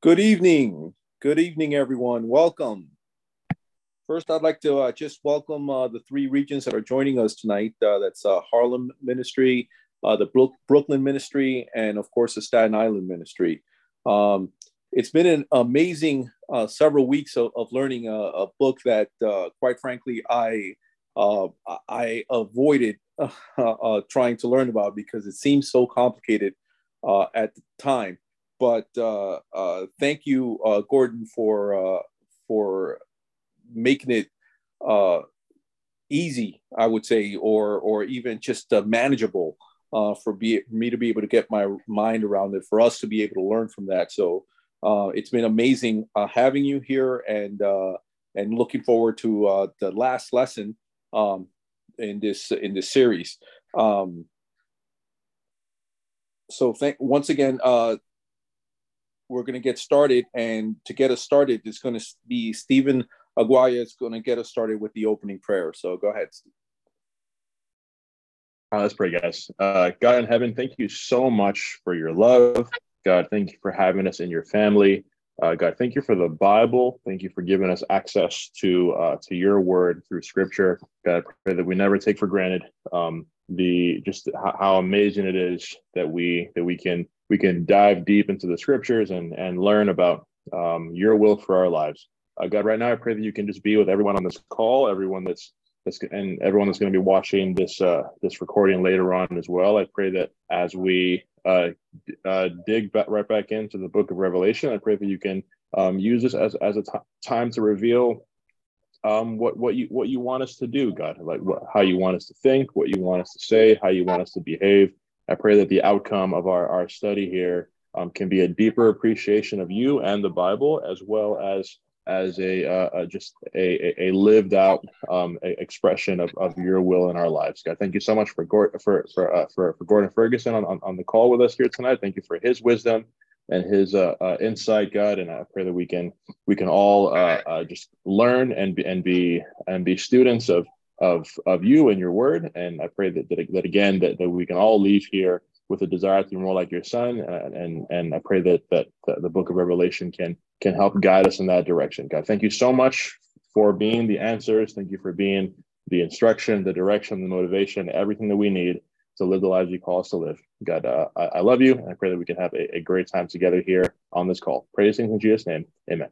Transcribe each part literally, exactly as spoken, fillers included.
Good evening. Good evening, everyone. Welcome. First, I'd like to uh, just welcome uh, the three regions that are joining us tonight. Uh, that's uh, Harlem Ministry, uh, the Bro- Brooklyn Ministry, and of course, the Staten Island Ministry. Um, it's been an amazing uh, several weeks of, of learning a, a book that, uh, quite frankly, I uh, I avoided uh, uh, trying to learn about because it seemed so complicated uh, at the time. But uh, uh, thank you, uh, Gordon, for uh, for making it uh, easy, I would say, or or even just uh, manageable uh, for be, me to be able to get my mind around it, for us to be able to learn from that. So uh, it's been amazing uh, having you here, and uh, and looking forward to uh, the last lesson um, in this in this series. Um, so thank once again. Uh, We're going to get started, and to get us started, it's going to be Stephen Aguayo is going to get us started with the opening prayer. So go ahead, Steve. Oh, let's pray, guys. Uh, God in heaven, thank you so much for your love. God, thank you for having us in your family. Uh, God, thank you for the Bible. Thank you for giving us access to uh, to your word through Scripture. God, I pray that we never take for granted um, the just how, how amazing it is that we that we can. We can dive deep into the scriptures and, and learn about um, your will for our lives. Uh, God, right now, I pray that you can just be with everyone on this call, everyone that's, that's and everyone that's going to be watching this uh, this recording later on as well. I pray that as we uh, d- uh, dig back, right back into the book of Revelation, I pray that you can um, use this as, as a t- time to reveal um, what what you what you want us to do, God, like what, how you want us to think, what you want us to say, how you want us to behave. I pray that the outcome of our, our study here um, can be a deeper appreciation of you and the Bible, as well as as a, uh, a just a, a lived out um, a expression of, of your will in our lives. God, thank you so much for Gord, for for, uh, for for Gordon Ferguson on, on, on the call with us here tonight. Thank you for his wisdom and his uh, uh, insight, God. And I pray that we can we can all uh, uh, just learn and be and be and be students of. Of of you and your word, and I pray that that, that again that, that we can all leave here with a desire to be more like your son, and and, and I pray that, that that the book of Revelation can can help guide us in that direction. God, thank you so much for being the answers. Thank you for being the instruction, the direction, the motivation, everything that we need to live the lives you call us to live. God, uh, I, I love you, and I pray that we can have a, a great time together here on this call. Praise things in Jesus' name, amen.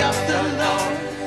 Of the Lord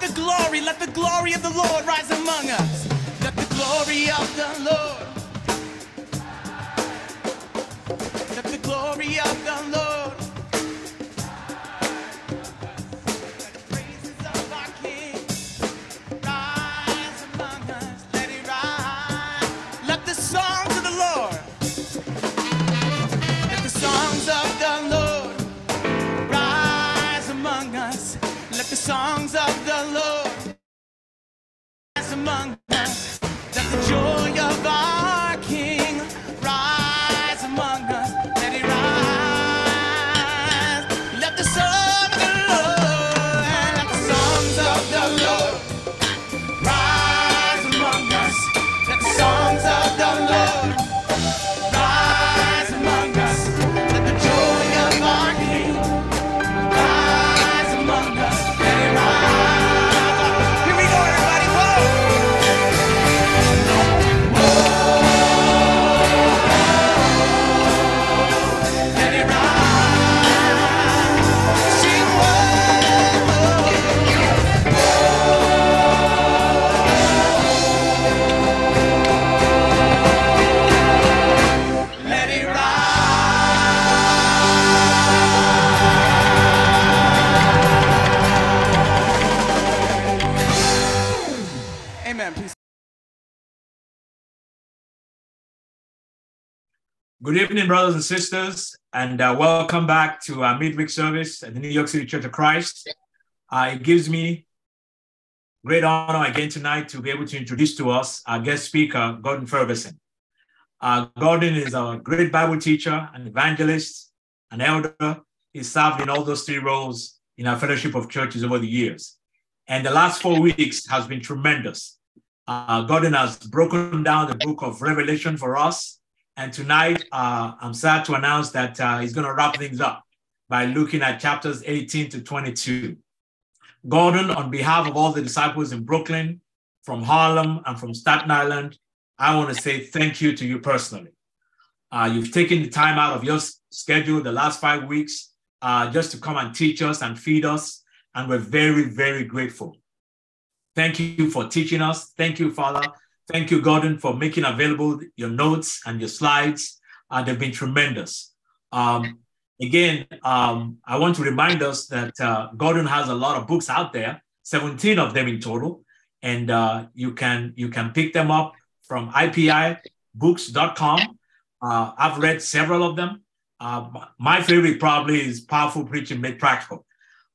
Let the glory, let the glory of the Lord rise among us. Let the glory of the Lord. Let the glory of the Lord. Let the praises of our King rise among us. Let it rise. Let the songs of the Lord. Let the songs of the Lord rise among us. Let the songs of the Lord rise among us. Let the joy of our King rise among us. Let it rise. Let the song of the Lord, let the songs of the Lord rise among us. Let the songs of the Lord rise among us. Let the joy of our King rise among us. Here we go, everybody. Whoa! Let it rise. Sing, whoa. Let it rise. Amen. Peace. Good evening, brothers and sisters, and uh, welcome back to our midweek service at the New York City Church of Christ. Uh, it gives me great honor again tonight to be able to introduce to us our guest speaker, Gordon Ferguson. Uh, Gordon is a great Bible teacher, an evangelist, an elder. He's served in all those three roles in our fellowship of churches over the years. And the last four weeks has been tremendous. Uh, Gordon has broken down the book of Revelation for us. And tonight, uh, I'm sad to announce that uh, he's going to wrap things up by looking at chapters eighteen to twenty-two. Gordon, on behalf of all the disciples in Brooklyn, from Harlem, and from Staten Island, I want to say thank you to you personally. Uh, you've taken the time out of your s- schedule the last five weeks uh, just to come and teach us and feed us, and we're very, very grateful. Thank you for teaching us. Thank you, Father. Thank you, Gordon, for making available your notes and your slides. Uh, they've been tremendous. Um, again, um, I want to remind us that uh, Gordon has a lot of books out there, seventeen of them in total, and uh, you can you can pick them up from i p i books dot com. Uh, I've read several of them. Uh, my favorite probably is Powerful Preaching Made Practical.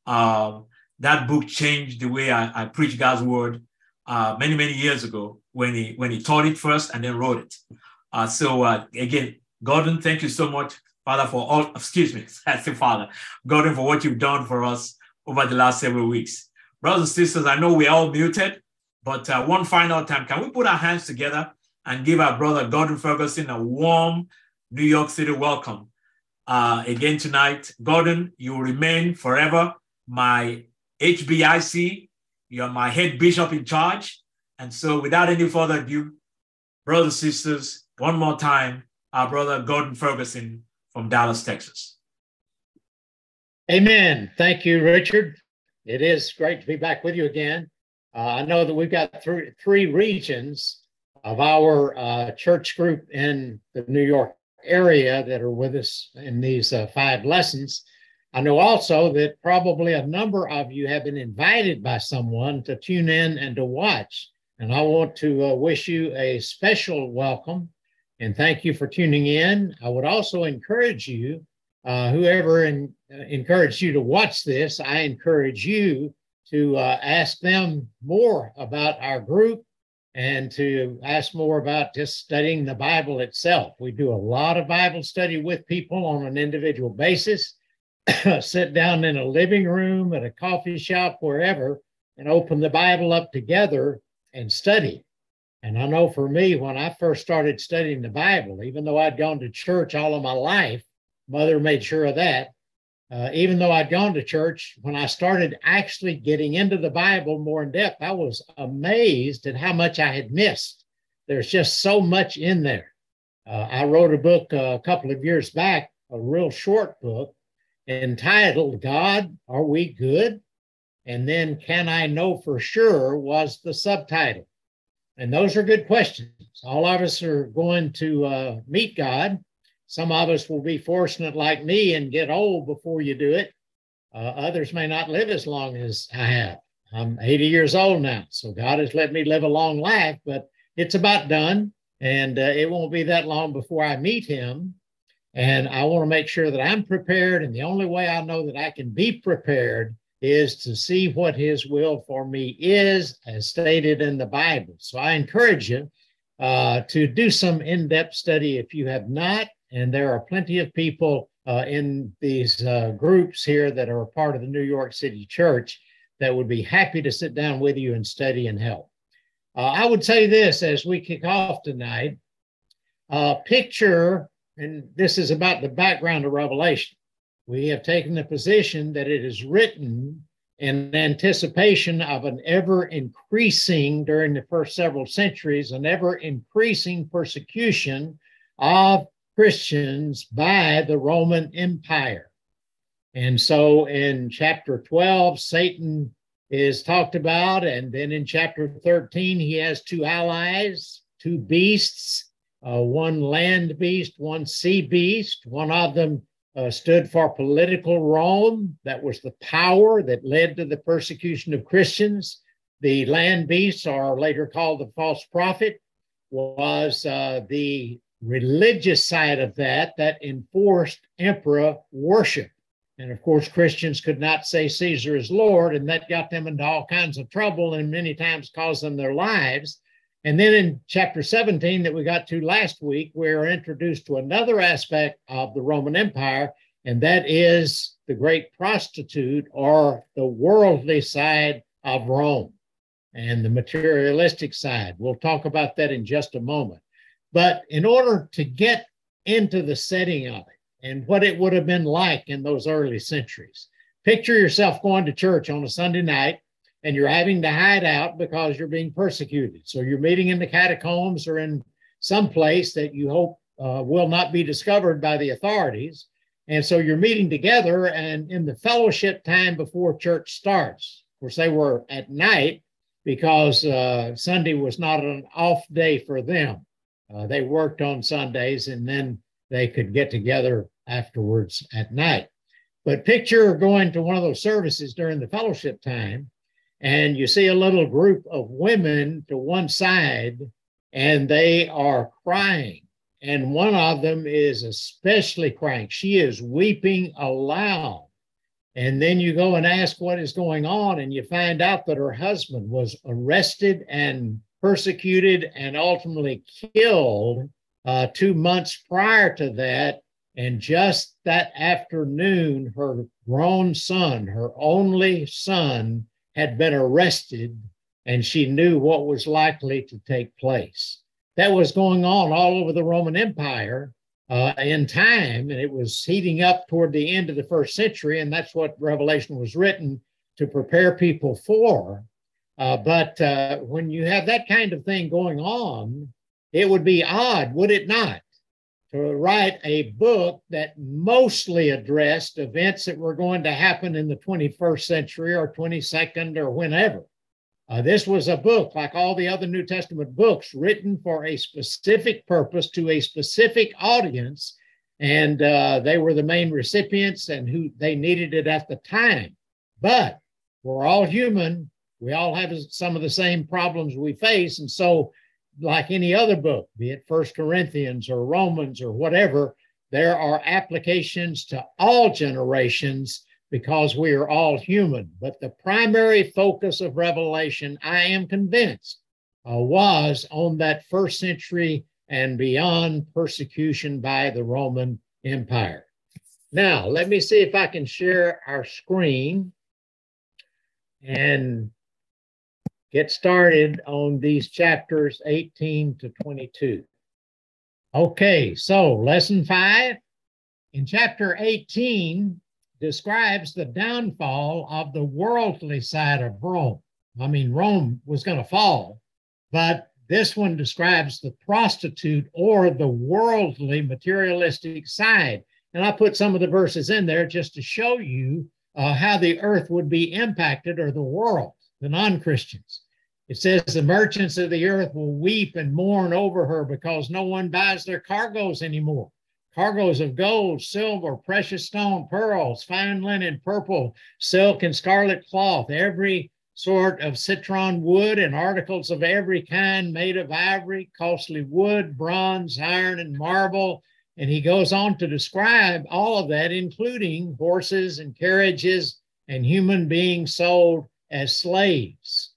Uh, that book changed the way I, I preach God's word uh, many, many years ago, when he when he taught it first and then wrote it. Uh, so uh, again, Gordon, thank you so much, Father, for all, excuse me, I say Father, Gordon, for what you've done for us over the last several weeks. Brothers and sisters, I know we're all muted, but uh, one final time, can we put our hands together and give our brother Gordon Ferguson a warm New York City welcome uh, again tonight. Gordon, you remain forever my H B I C, you're my head bishop in charge. And so without any further ado, brothers and sisters, one more time, our brother Gordon Ferguson from Dallas, Texas. Amen. Thank you, Richard. It is great to be back with you again. Uh, I know that we've got th- three regions of our uh, church group in the New York area that are with us in these uh, five lessons. I know also that probably a number of you have been invited by someone to tune in and to watch. And I want to uh, wish you a special welcome and thank you for tuning in. I would also encourage you, uh, whoever in, uh, encouraged you to watch this, I encourage you to uh, ask them more about our group and to ask more about just studying the Bible itself. We do a lot of Bible study with people on an individual basis. Sit down in a living room, at a coffee shop, wherever, and open the Bible up together and study. And I know for me, when I first started studying the Bible, even though I'd gone to church all of my life, Mother made sure of that, uh, even though I'd gone to church, when I started actually getting into the Bible more in depth, I was amazed at how much I had missed. There's just so much in there. Uh, I wrote a book uh, a couple of years back, a real short book entitled, God, Are We Good? And then Can I Know For Sure was the subtitle. And those are good questions. All of us are going to uh, meet God. Some of us will be fortunate like me and get old before you do it. Uh, others may not live as long as I have. I'm eighty years old now, so God has let me live a long life, but it's about done. And uh, it won't be that long before I meet him. And I want to make sure that I'm prepared. And the only way I know that I can be prepared is to see what his will for me is, as stated in the Bible. So I encourage you uh, to do some in-depth study if you have not. And there are plenty of people uh, in these uh, groups here that are a part of the New York City Church that would be happy to sit down with you and study and help. Uh, I would say this as we kick off tonight, uh, picture, and this is about the background of Revelation. We have taken the position that it is written in anticipation of an ever-increasing, during the first several centuries, an ever-increasing persecution of Christians by the Roman Empire. And so in chapter twelve, Satan is talked about, and then in chapter thirteen, he has two allies, two beasts, uh, one land beast, one sea beast. One of them Uh, stood for political Rome. That was the power that led to the persecution of Christians. The land beast, or later called the false prophet, was uh, the religious side of that, that enforced emperor worship. And of course, Christians could not say Caesar is Lord, and that got them into all kinds of trouble and many times caused them their lives. And then in chapter seventeen that we got to last week, we're introduced to another aspect of the Roman Empire, and that is the great prostitute, or the worldly side of Rome and the materialistic side. We'll talk about that in just a moment. But in order to get into the setting of it and what it would have been like in those early centuries, picture yourself going to church on a Sunday night, and you're having to hide out because you're being persecuted. So you're meeting in the catacombs or in some place that you hope uh, will not be discovered by the authorities. And so you're meeting together, and in the fellowship time before church starts, of course, they were at night because uh, Sunday was not an off day for them. Uh, they worked on Sundays, and then they could get together afterwards at night. But picture going to one of those services during the fellowship time, and you see a little group of women to one side, and they are crying. And one of them is especially crying. She is weeping aloud. And then you go and ask what is going on, and you find out that her husband was arrested and persecuted and ultimately killed uh, two months prior to that. And just that afternoon, her grown son, her only son, had been arrested, and she knew what was likely to take place. That was going on all over the Roman Empire uh, in time, and it was heating up toward the end of the first century, and that's what Revelation was written to prepare people for. Uh, but uh, when you have that kind of thing going on, it would be odd, would it not, to write a book that mostly addressed events that were going to happen in the twenty-first century or twenty-second or whenever. Uh, this was a book, like all the other New Testament books, written for a specific purpose to a specific audience, and uh, they were the main recipients and who they needed it at the time. But we're all human. We all have some of the same problems we face, and so like any other book, be it First Corinthians or Romans or whatever, there are applications to all generations because we are all human. But the primary focus of Revelation, I am convinced, uh, was on that first century and beyond persecution by the Roman Empire. Now, let me see if I can share our screen and get started on these chapters eighteen to twenty-two. Okay, so lesson five in chapter eighteen describes the downfall of the worldly side of Rome. I mean, Rome was going to fall, but this one describes the prostitute, or the worldly materialistic side. And I put some of the verses in there just to show you uh, how the earth would be impacted, or the world, the non-Christians. It says the merchants of the earth will weep and mourn over her because no one buys their cargoes anymore. Cargoes of gold, silver, precious stone, pearls, fine linen, purple, silk, and scarlet cloth, every sort of citron wood, and articles of every kind made of ivory, costly wood, bronze, iron, and marble. And he goes on to describe all of that, including horses and carriages and human beings sold as slaves.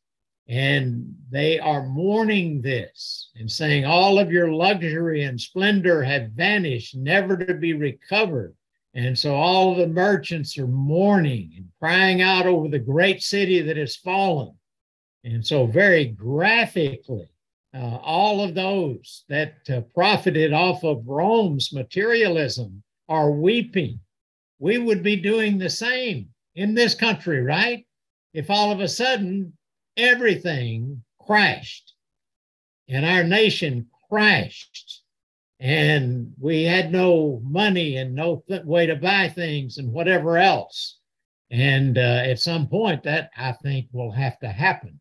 And they are mourning this and saying, all of your luxury and splendor have vanished, never to be recovered. And so all the merchants are mourning and crying out over the great city that has fallen. And so very graphically, uh, all of those that uh, profited off of Rome's materialism are weeping. We would be doing the same in this country, right? If all of a sudden everything crashed and our nation crashed, and we had no money and no th- way to buy things and whatever else. And uh, at some point that, I think, will have to happen.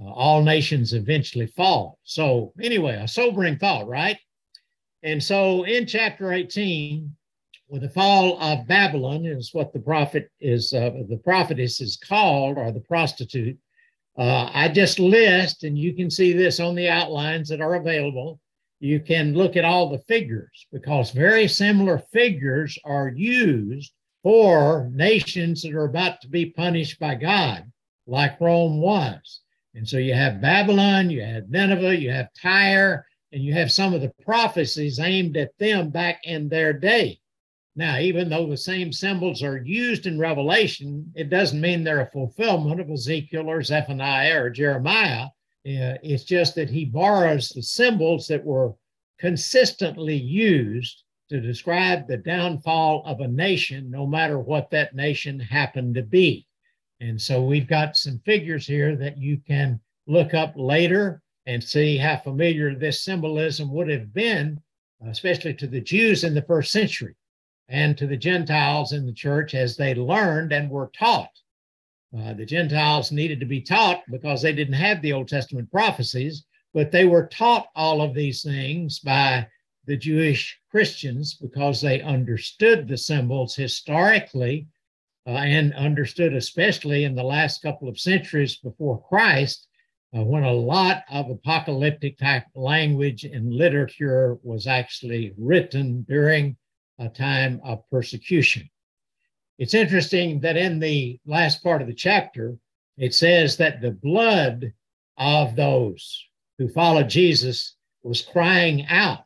Uh, all nations eventually fall. So anyway, a sobering thought, right? And so in chapter eighteen, with the fall of Babylon is what the prophet is, uh, the prophetess is called, or the prostitute. Uh, I just list, and you can see this on the outlines that are available. You can look at all the figures, because very similar figures are used for nations that are about to be punished by God, like Rome was. And so you have Babylon, you have Nineveh, you have Tyre, and you have some of the prophecies aimed at them back in their day. Now, even though the same symbols are used in Revelation, it doesn't mean they're a fulfillment of Ezekiel or Zephaniah or Jeremiah. Uh, it's just that he borrows the symbols that were consistently used to describe the downfall of a nation, no matter what that nation happened to be. And so we've got some figures here that you can look up later and see how familiar this symbolism would have been, especially to the Jews in the first century and to the Gentiles in the church as they learned and were taught. Uh, the Gentiles needed to be taught because they didn't have the Old Testament prophecies, but they were taught all of these things by the Jewish Christians because they understood the symbols historically uh, and understood, especially in the last couple of centuries before Christ, uh, when a lot of apocalyptic type language and literature was actually written during a time of persecution. It's interesting that in the last part of the chapter, it says that the blood of those who followed Jesus was crying out.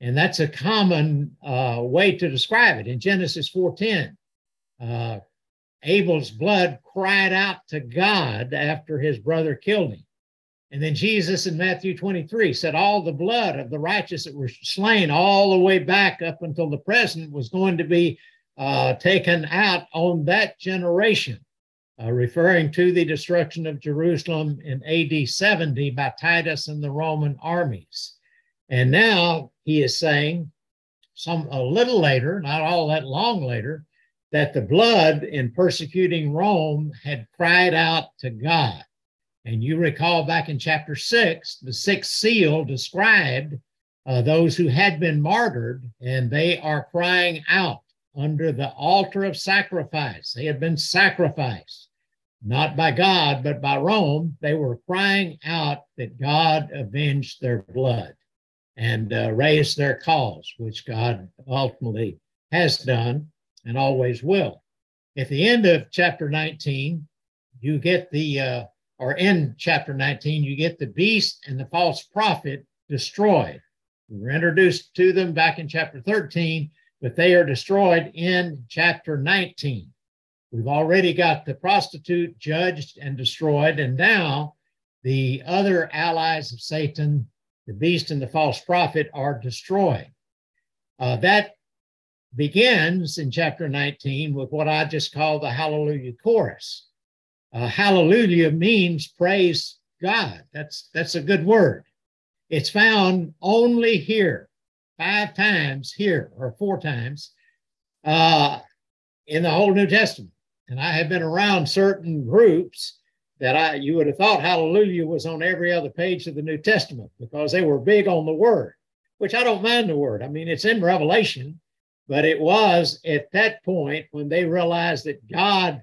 And that's a common uh, way to describe it. In Genesis four ten, uh, Abel's blood cried out to God after his brother killed him. And then Jesus in Matthew twenty-three said all the blood of the righteous that were slain all the way back up until the present was going to be Uh, taken out on that generation, uh, referring to the destruction of Jerusalem in A D seventy by Titus and the Roman armies. And now he is saying some a little later, not all that long later, that the blood in persecuting Rome had cried out to God. And you recall back in chapter six, the sixth seal described uh, those who had been martyred, and they are crying out under the altar of sacrifice. They had been sacrificed, not by God, but by Rome. They were crying out that God avenged their blood and uh, raised their cause, which God ultimately has done and always will. At the end of chapter nineteen, you get the, uh, or in chapter nineteen, you get the beast and the false prophet destroyed. We were introduced to them back in chapter thirteen, but they are destroyed in chapter nineteen. We've already got the prostitute judged and destroyed, and now the other allies of Satan, the beast and the false prophet, are destroyed. Uh, that begins in chapter nineteen with what I just call the Hallelujah chorus. Uh, hallelujah means praise God. That's, that's a good word. It's found only here. Five times here, or four times, uh, in the whole New Testament. And I had been around certain groups that I you would have thought hallelujah was on every other page of the New Testament because they were big on the Word, which I don't mind the Word. I mean, it's in Revelation, but it was at that point when they realized that God,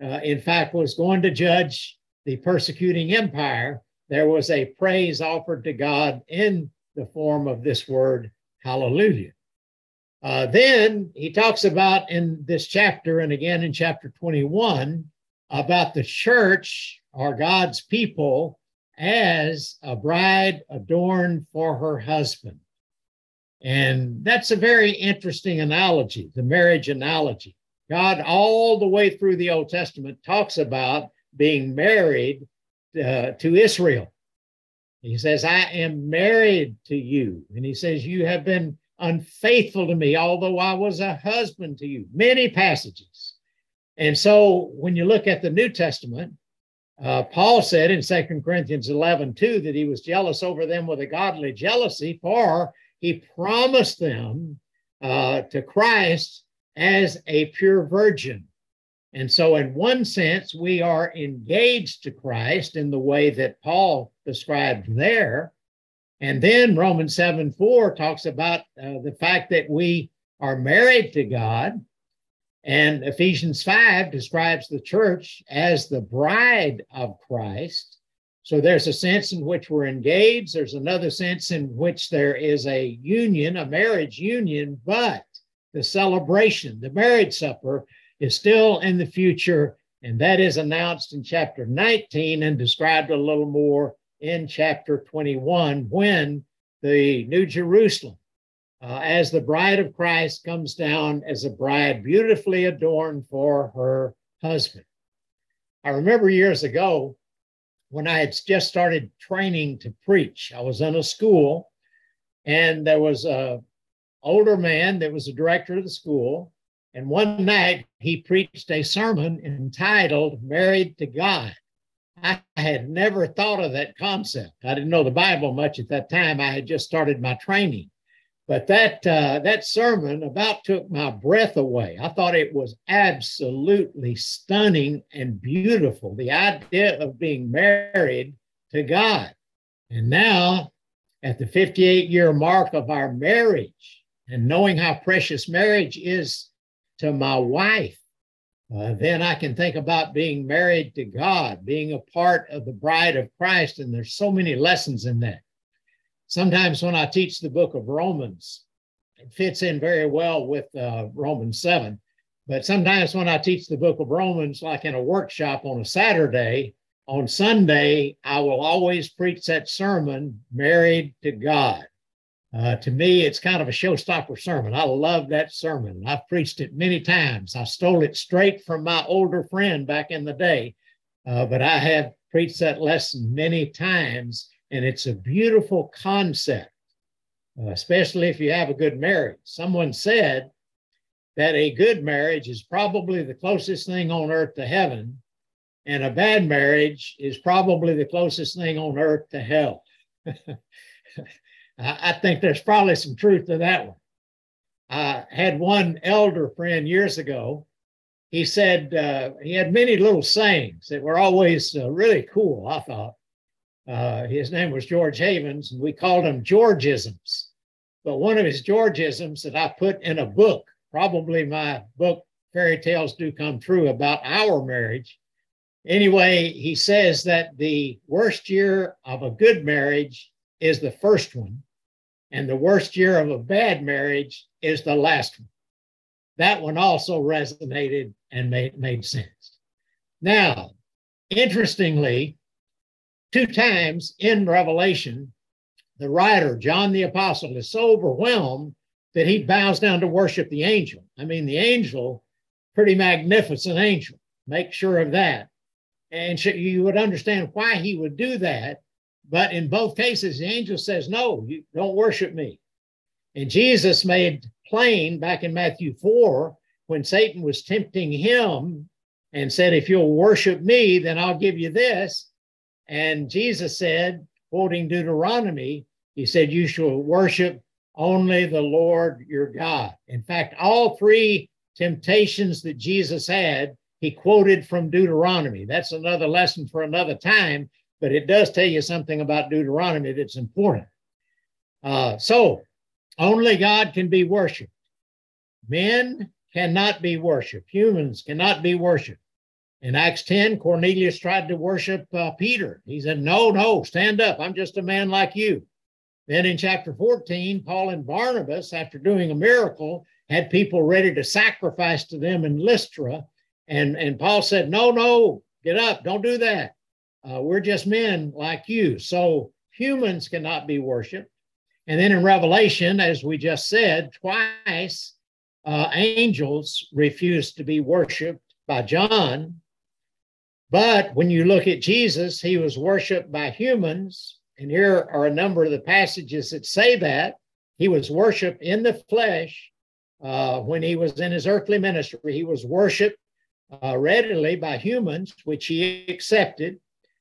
uh, in fact, was going to judge the persecuting empire. There was a praise offered to God in the form of this word, hallelujah. Uh, then he talks about in this chapter and again in chapter twenty-one about the church or God's people as a bride adorned for her husband. And that's a very interesting analogy, the marriage analogy. God all the way through the Old Testament talks about being married uh, to Israel. He says, I am married to you. And he says, you have been unfaithful to me, although I was a husband to you. Many passages. And so when you look at the New Testament, uh, Paul said in Second Corinthians eleven two that he was jealous over them with a godly jealousy, for he promised them uh, to Christ as a pure virgin. And so in one sense, we are engaged to Christ in the way that Paul described there. And then Romans seven four talks about uh, the fact that we are married to God. And Ephesians five describes the church as the bride of Christ. So there's a sense in which we're engaged. There's another sense in which there is a union, a marriage union, but the celebration, the marriage supper, is still in the future, and that is announced in chapter nineteen and described a little more in chapter twenty-one when the New Jerusalem, uh, as the bride of Christ, comes down as a bride beautifully adorned for her husband. I remember years ago when I had just started training to preach. I was in a school, and there was an older man that was the director of the school. And one night he preached a sermon entitled Married to God. I had never thought of that concept. I didn't know the Bible much at that time. I had just started my training. But that, uh, that sermon about took my breath away. I thought it was absolutely stunning and beautiful, the idea of being married to God. And now, at the fifty-eight year mark of our marriage, and knowing how precious marriage is to my wife, uh, then I can think about being married to God, being a part of the bride of Christ, and there's so many lessons in that. Sometimes when I teach the book of Romans, it fits in very well with uh, Romans seven, but sometimes when I teach the book of Romans, like in a workshop on a Saturday, on Sunday, I will always preach that sermon, Married to God. Uh, to me, it's kind of a showstopper sermon. I love that sermon. I've preached it many times. I stole it straight from my older friend back in the day, uh, but I have preached that lesson many times, and it's a beautiful concept, uh, especially if you have a good marriage. Someone said that a good marriage is probably the closest thing on earth to heaven, and a bad marriage is probably the closest thing on earth to hell. I think there's probably some truth to that one. I had one elder friend years ago. He said uh, he had many little sayings that were always uh, really cool, I thought. Uh, his name was George Havens, and we called him Georgisms. But one of his Georgisms that I put in a book, probably my book, Fairy Tales Do Come True, about our marriage. Anyway, he says that the worst year of a good marriage is the first one, and the worst year of a bad marriage is the last one. That one also resonated and made, made sense. Now, interestingly, two times in Revelation, the writer, John the Apostle, is so overwhelmed that he bows down to worship the angel. I mean, the angel, pretty magnificent angel. Make sure of that. And so you would understand why he would do that. But in both cases, the angel says, no, you don't worship me. And Jesus made plain back in Matthew four, when Satan was tempting him and said, if you'll worship me, then I'll give you this. And Jesus said, quoting Deuteronomy, he said, you shall worship only the Lord your God. In fact, all three temptations that Jesus had, He quoted from Deuteronomy. That's another lesson for another time, but it does tell you something about Deuteronomy that's important. Uh, so only God can be worshiped. Men cannot be worshiped. Humans cannot be worshiped. In Acts ten, Cornelius tried to worship uh, Peter. He said, no, no, stand up. I'm just a man like you. Then in chapter fourteen, Paul and Barnabas, after doing a miracle, had people ready to sacrifice to them in Lystra. And, and Paul said, no, no, get up. Don't do that. Uh, we're just men like you. So humans cannot be worshiped. And then in Revelation, as we just said, twice uh, angels refused to be worshiped by John. But when you look at Jesus, he was worshiped by humans. And here are a number of the passages that say that. He was worshiped in the flesh uh, when he was in his earthly ministry. He was worshiped uh, readily by humans, which he accepted.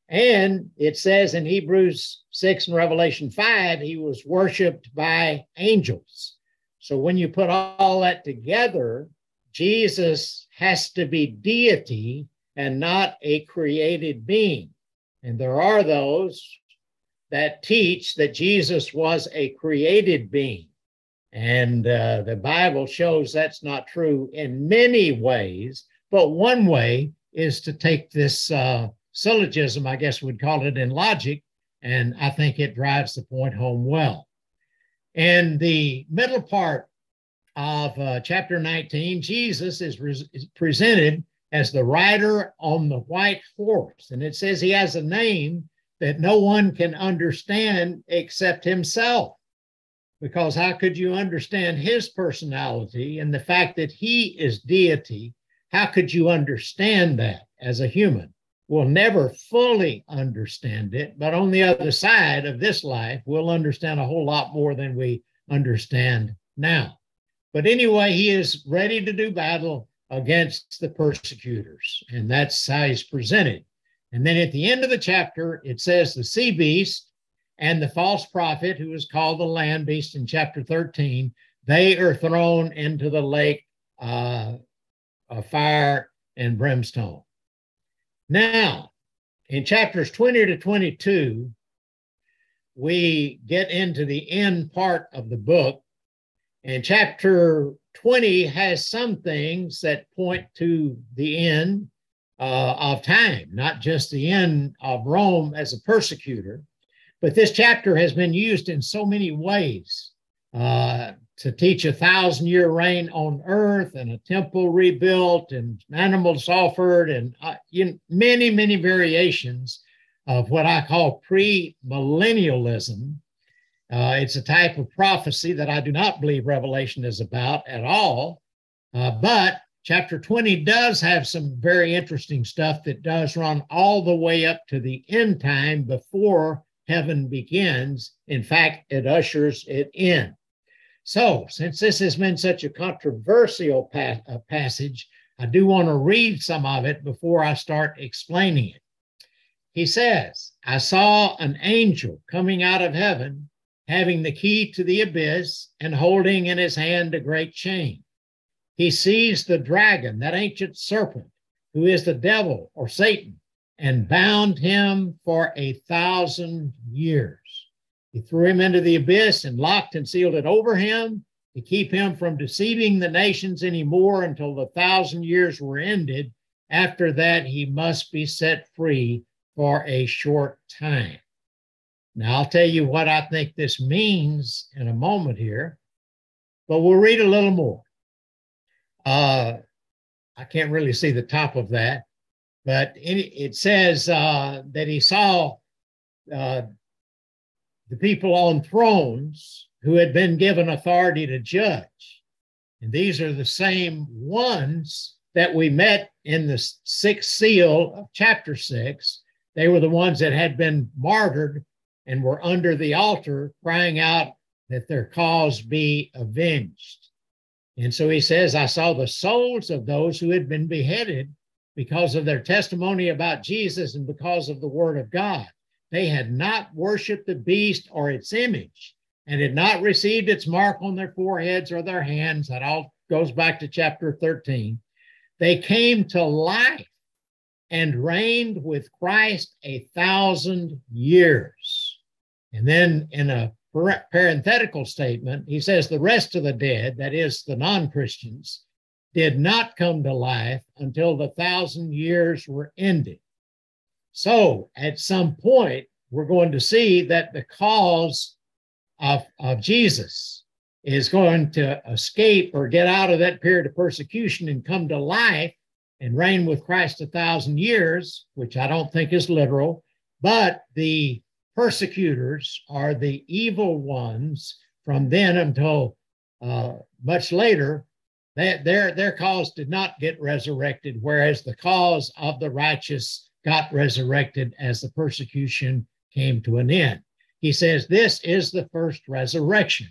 And it says in Hebrews six and Revelation five, he was worshiped by angels. So when you put all that together, Jesus has to be deity and not a created being. And there are those that teach that Jesus was a created being. And uh, the Bible shows that's not true in many ways. But one way is to take this uh, syllogism, I guess we'd call it, in logic, and I think it drives the point home well. In the middle part of uh, chapter nineteen, Jesus is, re- is presented as the rider on the white horse, and it says he has a name that no one can understand except himself, because how could you understand his personality and the fact that he is deity? How could you understand that as a human? We'll never fully understand it, but on the other side of this life, we'll understand a whole lot more than we understand now. But anyway, he is ready to do battle against the persecutors, and that's how he's presented. And then at the end of the chapter, it says the sea beast and the false prophet, who is called the land beast in chapter thirteen, they are thrown into the lake uh, of fire and brimstone. Now, in chapters twenty to twenty-two, we get into the end part of the book. And chapter twenty has some things that point to the end uh, of time, not just the end of Rome as a persecutor. But this chapter has been used in so many ways uh, to teach a thousand-year reign on earth, and a temple rebuilt, and animals offered, and uh, in many, many variations of what I call premillennialism. Uh, it's a type of prophecy that I do not believe Revelation is about at all. Uh, but chapter twenty does have some very interesting stuff that does run all the way up to the end time before heaven begins. In fact, it ushers it in. So, since this has been such a controversial pa- uh, passage, I do want to read some of it before I start explaining it. He says, I saw an angel coming out of heaven, having the key to the abyss and holding in his hand a great chain. He seized the dragon, that ancient serpent, who is the devil or Satan, and bound him for a thousand years. He threw him into the abyss and locked and sealed it over him to keep him from deceiving the nations anymore until the thousand years were ended. After that, he must be set free for a short time. Now, I'll tell you what I think this means in a moment here, but we'll read a little more. Uh, I can't really see the top of that, but it, it says uh, that he saw uh, the people on thrones who had been given authority to judge. And these are the same ones that we met in the sixth seal of chapter six. They were the ones that had been martyred and were under the altar crying out that their cause be avenged. And so he says, I saw the souls of those who had been beheaded because of their testimony about Jesus and because of the word of God. They had not worshiped the beast or its image and had not received its mark on their foreheads or their hands. That all goes back to chapter thirteen. They came to life and reigned with Christ a thousand years. And then in a parenthetical statement, he says the rest of the dead, that is the non-Christians, did not come to life until the thousand years were ended. So at some point, we're going to see that the cause of, of Jesus is going to escape or get out of that period of persecution and come to life and reign with Christ a thousand years, which I don't think is literal, but the persecutors are the evil ones from then until uh, much later. They, their, their cause did not get resurrected, whereas the cause of the righteous got resurrected as the persecution came to an end. He says, this is the first resurrection.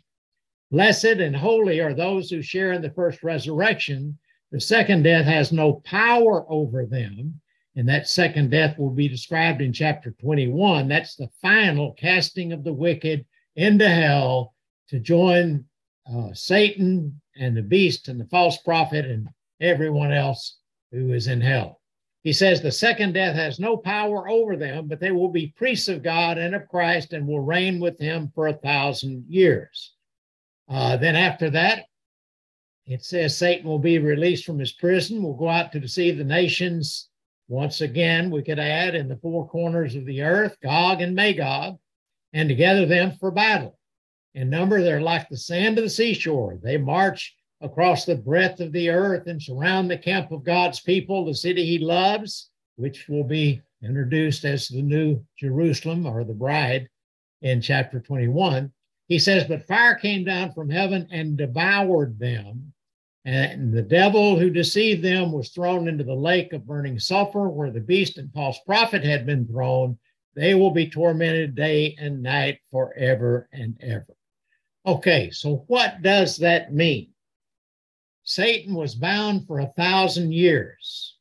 Blessed and holy are those who share in the first resurrection. The second death has no power over them. And that second death will be described in chapter twenty-one. That's the final casting of the wicked into hell to join uh, Satan and the beast and the false prophet and everyone else who is in hell. He says the second death has no power over them, but they will be priests of God and of Christ and will reign with him for a thousand years. Uh, then after that, it says Satan will be released from his prison, will go out to deceive the nations. Once again, we could add in the four corners of the earth, Gog and Magog, and to gather them for battle. In number, they're like the sand of the seashore. They march across the breadth of the earth and surround the camp of God's people, the city he loves, which will be introduced as the new Jerusalem or the bride in chapter twenty-one. He says, but fire came down from heaven and devoured them. And the devil who deceived them was thrown into the lake of burning sulfur where the beast and false prophet had been thrown. They will be tormented day and night forever and ever. Okay, so what does that mean? Satan was bound for a thousand years.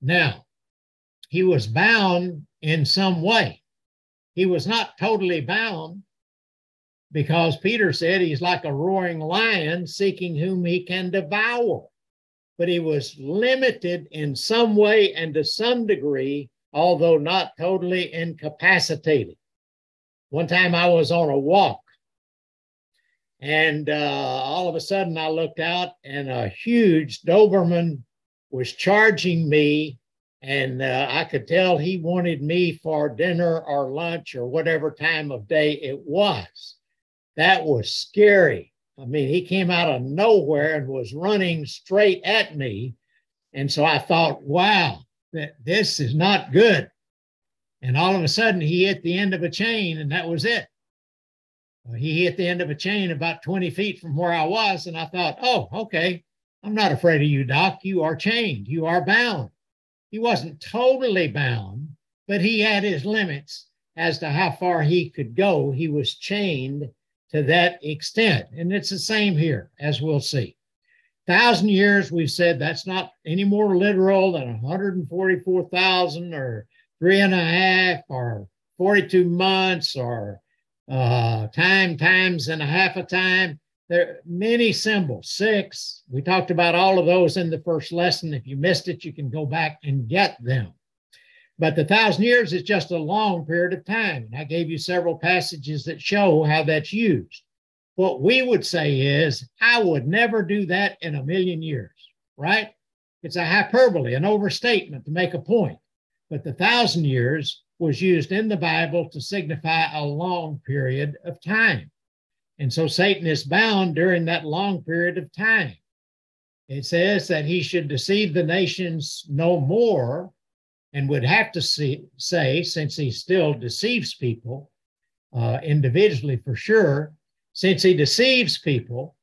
Now, he was bound in some way. He was not totally bound, because Peter said he's like a roaring lion seeking whom he can devour. But he was limited in some way and to some degree, although not totally incapacitated. One time I was on a walk, and uh, all of a sudden I looked out, and a huge Doberman was charging me, and uh, I could tell he wanted me for dinner or lunch or whatever time of day it was. That was scary. I mean, he came out of nowhere and was running straight at me. And so I thought, wow, that this is not good. And all of a sudden he hit the end of a chain, and that was it. He hit the end of a chain about twenty feet from where I was. And I thought, oh, okay, I'm not afraid of you, Doc. You are chained. You are bound. He wasn't totally bound, but he had his limits as to how far he could go. He was chained to that extent. And it's the same here, as we'll see. Thousand years, we've said that's not any more literal than one hundred forty-four thousand or three and a half or forty-two months or uh, time, times and a half a time. There are many symbols, six. We talked about all of those in the first lesson. If you missed it, you can go back and get them. But the thousand years is just a long period of time. And I gave you several passages that show how that's used. What we would say is, I would never do that in a million years, right? It's a hyperbole, an overstatement to make a point. But the thousand years was used in the Bible to signify a long period of time. And so Satan is bound during that long period of time. It says that he should deceive the nations no more, and would have to see, say, since he still deceives people, uh, individually for sure, since he deceives people,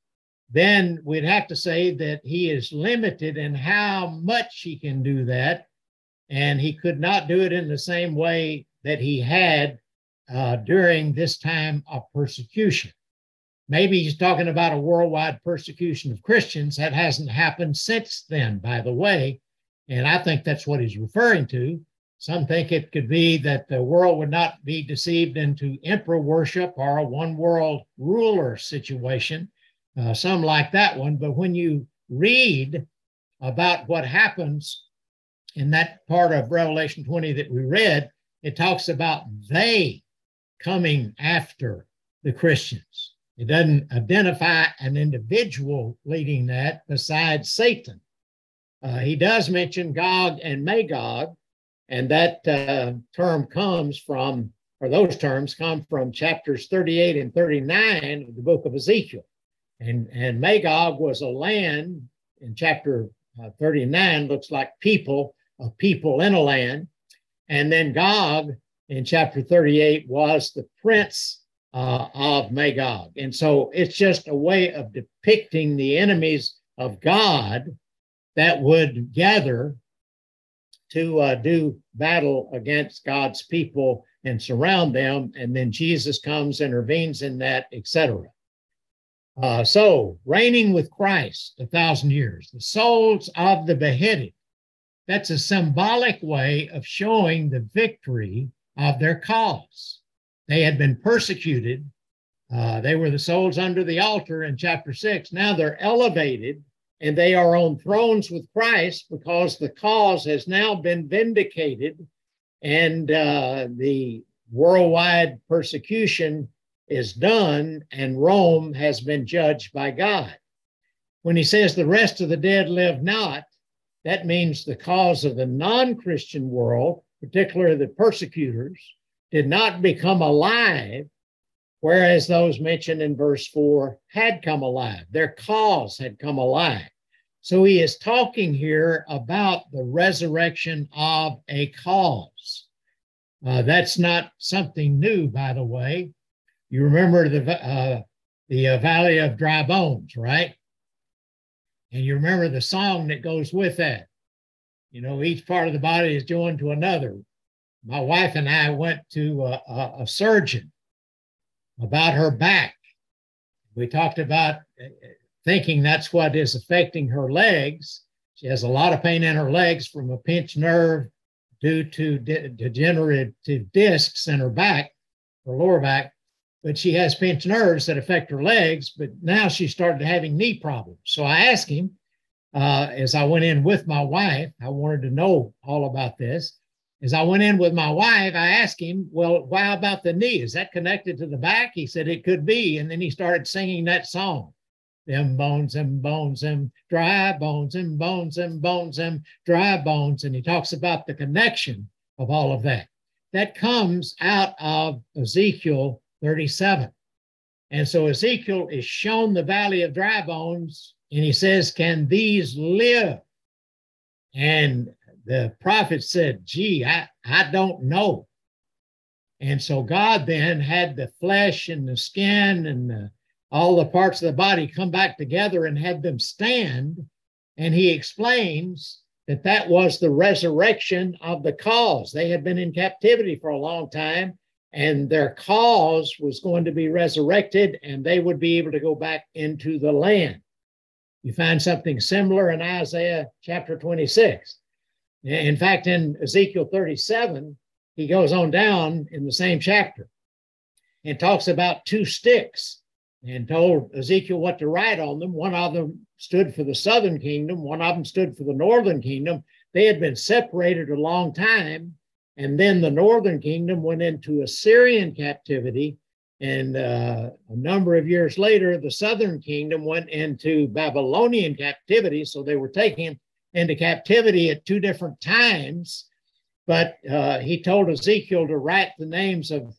then we'd have to say that he is limited in how much he can do that, and he could not do it in the same way that he had uh, during this time of persecution. Maybe he's talking about a worldwide persecution of Christians. That hasn't happened since then, by the way. And I think that's what he's referring to. Some think it could be that the world would not be deceived into emperor worship or a one world ruler situation, uh, some like that one. But when you read about what happens in that part of Revelation twenty that we read, it talks about they coming after the Christians. It doesn't identify an individual leading that besides Satan. Uh, he does mention Gog and Magog, and that uh, term comes from, or those terms come from chapters thirty-eight and thirty-nine of the book of Ezekiel. And, and Magog was a land in chapter uh, thirty-nine, looks like people, a people in a land. And then Gog in chapter thirty-eight was the prince uh, of Magog. And so it's just a way of depicting the enemies of God that would gather to uh, do battle against God's people and surround them. And then Jesus comes, intervenes in that, et cetera. Uh, so reigning with Christ a thousand years, the souls of the beheaded. That's a symbolic way of showing the victory of their cause. They had been persecuted. Uh, they were the souls under the altar in chapter six. Now they're elevated and they are on thrones with Christ because the cause has now been vindicated, and uh, the worldwide persecution is done, and Rome has been judged by God. When he says the rest of the dead live not, that means the cause of the non-Christian world, particularly the persecutors, did not become alive, whereas those mentioned in verse four had come alive. Their cause had come alive. So he is talking here about the resurrection of a cause. Uh, that's not something new, by the way. You remember the, uh, the uh, Valley of Dry Bones, right? And you remember the song that goes with that. You know, each part of the body is joined to another. My wife and I went to a, a, a surgeon about her back. We talked about thinking that's what is affecting her legs. She has a lot of pain in her legs from a pinched nerve due to de- degenerative discs in her back, her lower back. But she has pinched nerves that affect her legs, but now she started having knee problems. So I asked him, uh, as I went in with my wife, I wanted to know all about this. As I went in with my wife, I asked him, well, why about the knee? Is that connected to the back? He said, it could be. And then he started singing that song. Them bones, them bones, them dry bones, them bones, them bones, them dry bones. And he talks about the connection of all of that. That comes out of Ezekiel thirty-seven. And so Ezekiel is shown the Valley of Dry Bones, and he says, can these live? And the prophet said, gee, I, I don't know. And so God then had the flesh and the skin and the, all the parts of the body come back together and had them stand. And he explains that that was the resurrection of the cause. They had been in captivity for a long time, and their cause was going to be resurrected, and they would be able to go back into the land. You find something similar in Isaiah chapter twenty-six. In fact, in Ezekiel thirty-seven, he goes on down in the same chapter and talks about two sticks and told Ezekiel what to write on them. One of them stood for the southern kingdom. One of them stood for the northern kingdom. They had been separated a long time. And then the northern kingdom went into Assyrian captivity. And uh, a number of years later, the southern kingdom went into Babylonian captivity. So they were taken into captivity at two different times. But uh, he told Ezekiel to write the names of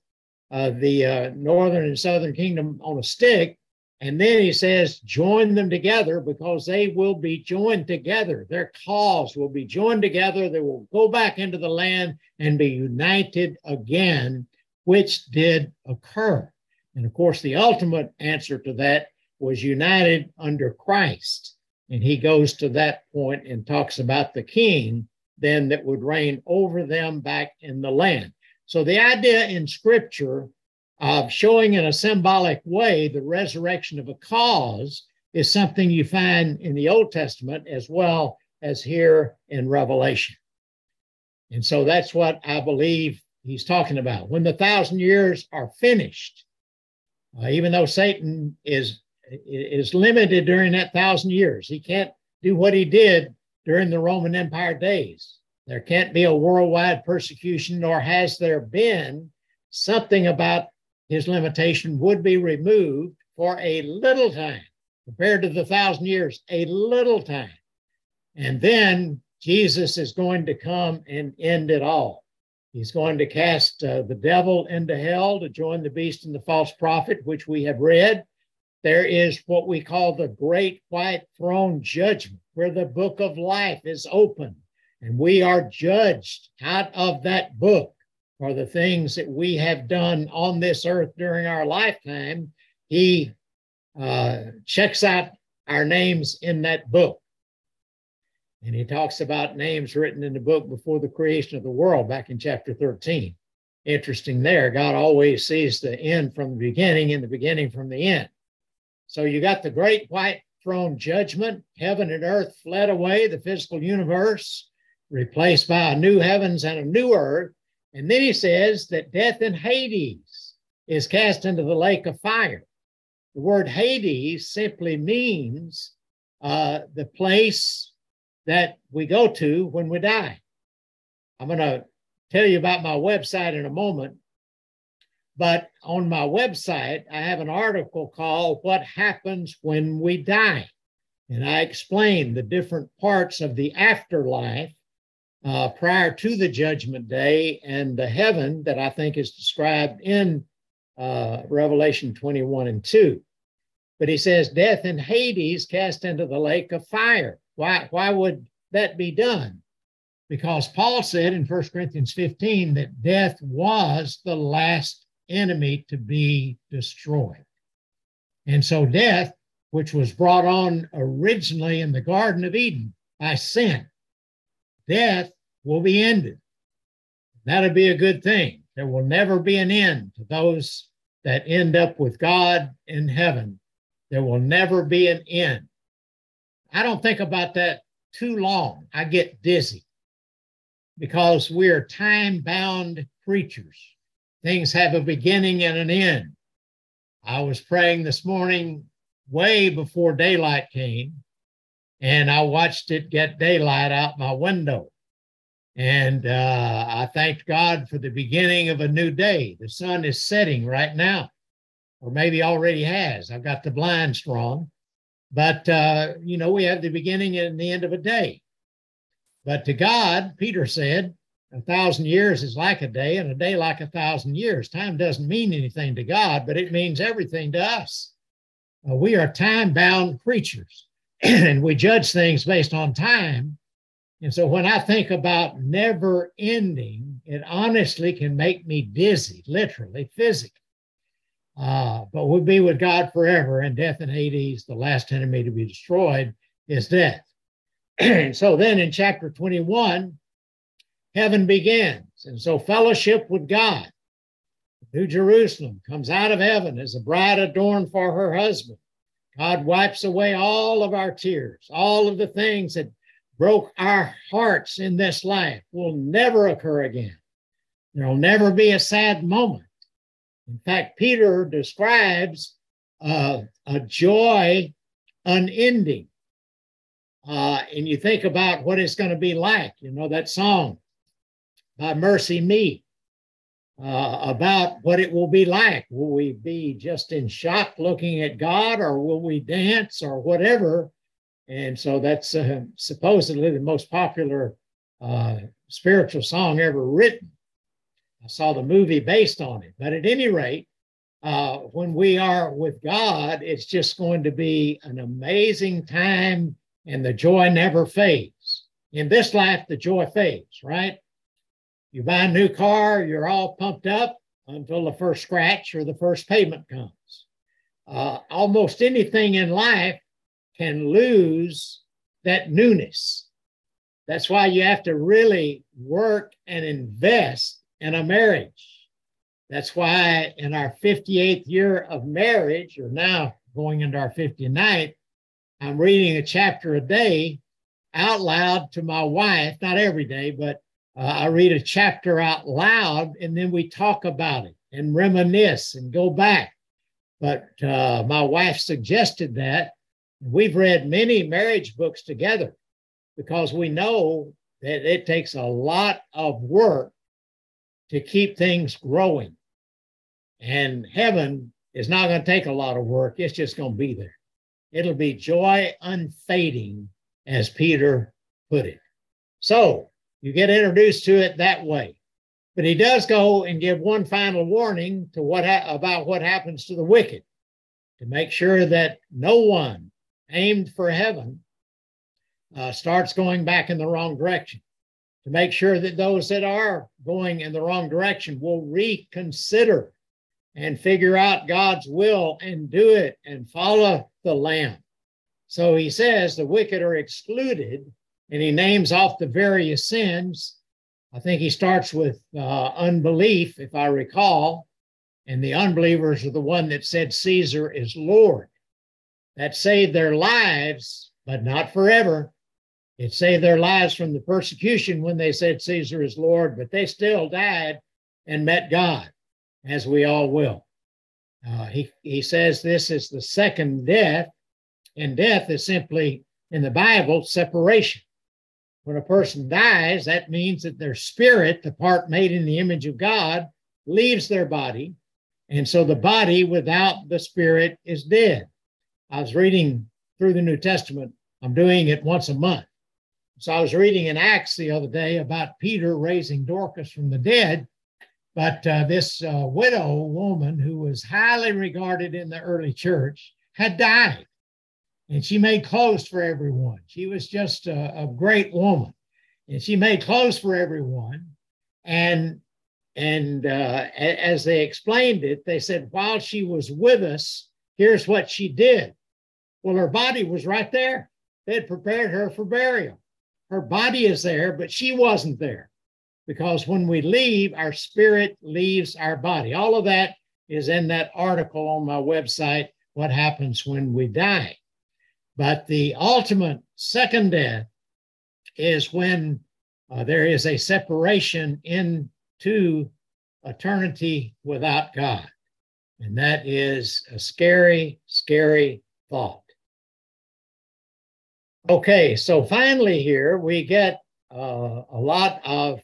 uh, the uh, northern and southern kingdom on a stick. And then he says, join them together because they will be joined together. Their cause will be joined together. They will go back into the land and be united again, which did occur. And of course, the ultimate answer to that was united under Christ. And he goes to that point and talks about the king then that would reign over them back in the land. So the idea in Scripture of showing in a symbolic way the resurrection of a cause is something you find in the Old Testament as well as here in Revelation. And so that's what I believe he's talking about. When the thousand years are finished, uh, even though Satan is, is limited during that thousand years, he can't do what he did during the Roman Empire days. There can't be a worldwide persecution, nor has there been. Something about his limitation would be removed for a little time, compared to the thousand years, a little time. And then Jesus is going to come and end it all. He's going to cast uh, the devil into hell to join the beast and the false prophet, which we have read. There is what we call the Great White Throne Judgment, where the book of life is open, and we are judged out of that book for the things that we have done on this earth during our lifetime. He uh, checks out our names in that book. And he talks about names written in the book before the creation of the world back in chapter thirteen. Interesting there. God always sees the end from the beginning and the beginning from the end. So you got the Great White Throne Judgment. Heaven and earth fled away, the physical universe, replaced by a new heavens and a new earth. And then he says that death in Hades is cast into the lake of fire. The word Hades simply means uh, the place that we go to when we die. I'm going to tell you about my website in a moment. But on my website, I have an article called What Happens When We Die. And I explain the different parts of the afterlife uh, prior to the judgment day and the heaven that I think is described in uh, Revelation twenty-one and two. But he says, death in Hades cast into the lake of fire. Why, why would that be done? Because Paul said in First Corinthians fifteen that death was the last enemy to be destroyed. And so death, which was brought on originally in the Garden of Eden by sin, death will be ended. That'll be a good thing. There will never be an end to those that end up with God in heaven. There will never be an end. I don't think about that too long. I get dizzy because we're time-bound creatures. Things have a beginning and an end. I was praying this morning way before daylight came, and I watched it get daylight out my window. And uh, I thanked God for the beginning of a new day. The sun is setting right now, or maybe already has. I've got the blinds drawn. But, uh, you know, we have the beginning and the end of a day. But to God, Peter said, a thousand years is like a day, and a day like a thousand years. Time doesn't mean anything to God, but it means everything to us. Uh, we are time-bound creatures, and we judge things based on time. And so when I think about never ending, it honestly can make me dizzy, literally, physically. Uh, but we'll be with God forever, and death in Hades, the last enemy to be destroyed, is death. So then in chapter twenty-one, heaven begins, and so fellowship with God. New Jerusalem comes out of heaven as a bride adorned for her husband. God wipes away all of our tears. All of the things that broke our hearts in this life will never occur again. There will never be a sad moment. In fact, Peter describes uh, a joy unending. Uh, and you think about what it's going to be like. You know, that song, By Mercy Me, uh, about what it will be like. Will we be just in shock looking at God, or will we dance or whatever? And so that's uh, supposedly the most popular uh, spiritual song ever written. I saw the movie based on it. But at any rate, uh, when we are with God, it's just going to be an amazing time, and the joy never fades. In this life, the joy fades, right? You buy a new car, you're all pumped up until the first scratch or the first payment comes. Uh, almost anything in life can lose that newness. That's why you have to really work and invest in a marriage. That's why in our fifty-eighth year of marriage, or now going into our fifty-ninth, I'm reading a chapter a day out loud to my wife, not every day, but Uh, I read a chapter out loud, and then we talk about it and reminisce and go back. But uh, my wife suggested that. We've read many marriage books together. because we know that it takes a lot of work to keep things growing. And heaven is not going to take a lot of work. It's just going to be there. It'll be joy unfading, as Peter put it. So you get introduced to it that way. But he does go and give one final warning to what ha- about what happens to the wicked, to make sure that no one aimed for heaven uh, starts going back in the wrong direction, to make sure that those that are going in the wrong direction will reconsider and figure out God's will and do it and follow the Lamb. So he says the wicked are excluded, and he names off the various sins. I think he starts with uh, unbelief, if I recall, and the unbelievers are the one that said Caesar is Lord. That saved their lives, but not forever. It saved their lives from the persecution when they said Caesar is Lord, but they still died and met God, as we all will. Uh, he, he says this is the second death, and death is simply, in the Bible, separation. When a person dies, that means that their spirit, the part made in the image of God, leaves their body, and so the body without the spirit is dead. I was reading through the New Testament. I'm doing it once a month. So I was reading in Acts the other day about Peter raising Dorcas from the dead. But uh, this uh, widow woman, who was highly regarded in the early church, had died. And she made clothes for everyone. She was just a, a great woman. And she made clothes for everyone. And, and uh, a, as they explained it, they said, while she was with us, here's what she did. Well, her body was right there. They had prepared her for burial. Her body is there, but she wasn't there. Because when we leave, our spirit leaves our body. All of that is in that article on my website, What Happens When We Die. But the ultimate second death is when uh, there is a separation into eternity without God. And that is a scary, scary thought. Okay, so finally here we get uh, a lot of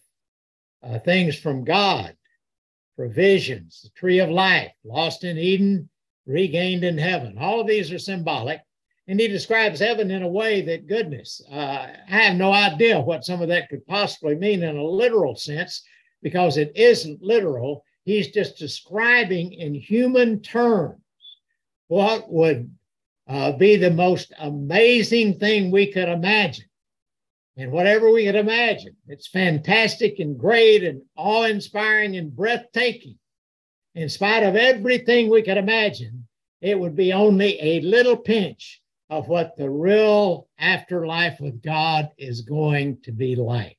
Uh, things from God, provisions, the tree of life, lost in Eden, regained in heaven. All of these are symbolic. And he describes heaven in a way that, goodness, uh, I have no idea what some of that could possibly mean in a literal sense, because it isn't literal. He's just describing in human terms what would uh, be the most amazing thing we could imagine. And whatever we could imagine, it's fantastic and great and awe-inspiring and breathtaking. In spite of everything we could imagine, it would be only a little pinch of what the real afterlife with God is going to be like.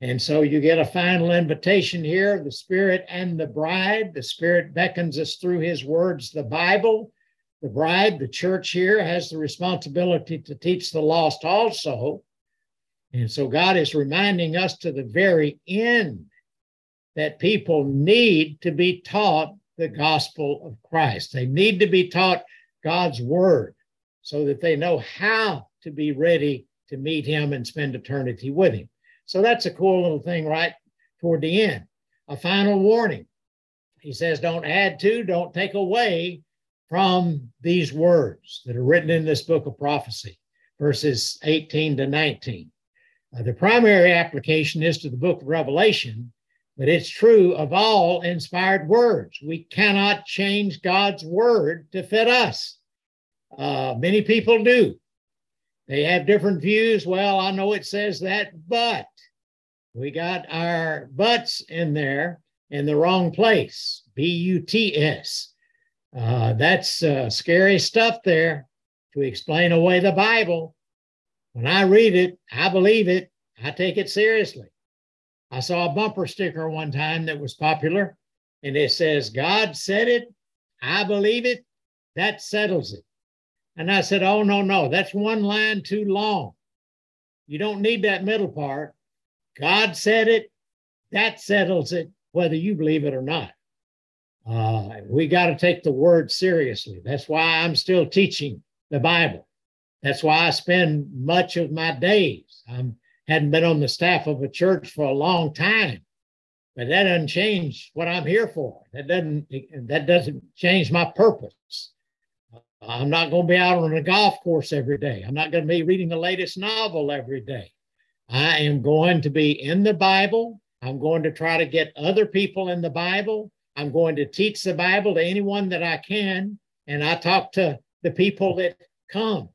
And so you get a final invitation here, the Spirit and the bride. The Spirit beckons us through his words, the Bible. The bride, the church here, has the responsibility to teach the lost also. And so God is reminding us to the very end that people need to be taught the gospel of Christ. They need to be taught God's word so that they know how to be ready to meet him and spend eternity with him. So that's a cool little thing right toward the end. A final warning. He says, don't add to, don't take away from these words that are written in this book of prophecy, verses eighteen to nineteen. Uh, the primary application is to the book of Revelation, but it's true of all inspired words. We cannot change God's word to fit us. Uh, many people do. They have different views. Well, I know it says that, but we got our buts in there in the wrong place, B U T S. Uh, that's uh, scary stuff there to explain away the Bible. When I read it, I believe it, I take it seriously. I saw a bumper sticker one time that was popular, and it says, God said it, I believe it, that settles it. And I said, oh, no, no, that's one line too long. You don't need that middle part. God said it, that settles it, whether you believe it or not. Uh, we got to take the word seriously. That's why I'm still teaching the Bible. That's why I spend much of my days. I hadn't been on the staff of a church for a long time, but that doesn't change what I'm here for. That doesn't, that doesn't change my purpose. I'm not going to be out on a golf course every day. I'm not going to be reading the latest novel every day. I am going to be in the Bible. I'm going to try to get other people in the Bible. I'm going to teach the Bible to anyone that I can. And I talk to the people that come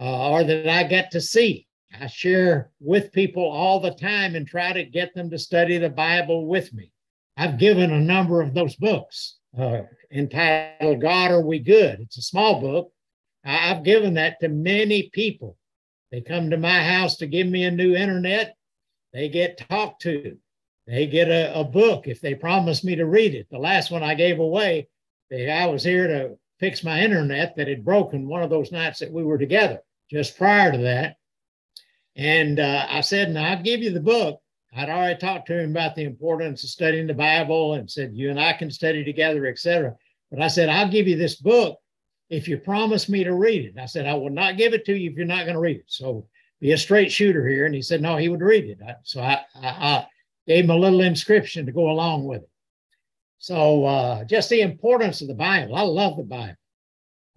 uh, or that I get to see. I share with people all the time and try to get them to study the Bible with me. I've given a number of those books uh, entitled, God, Are We Good? It's a small book. I- I've given that to many people. They come to my house to give me a new internet. They get talked to. They get a, a book if they promise me to read it. The last one I gave away, they, I was here to fix my internet that had broken one of those nights that we were together just prior to that. And uh, I said, now I'll give you the book. I'd already talked to him about the importance of studying the Bible and said, you and I can study together, et cetera. But I said, I'll give you this book if you promise me to read it. And I said, I will not give it to you if you're not going to read it. So be a straight shooter here. And he said, no, he would read it. I, so I, I, I gave him a little inscription to go along with it. So uh, just the importance of the Bible. I love the Bible.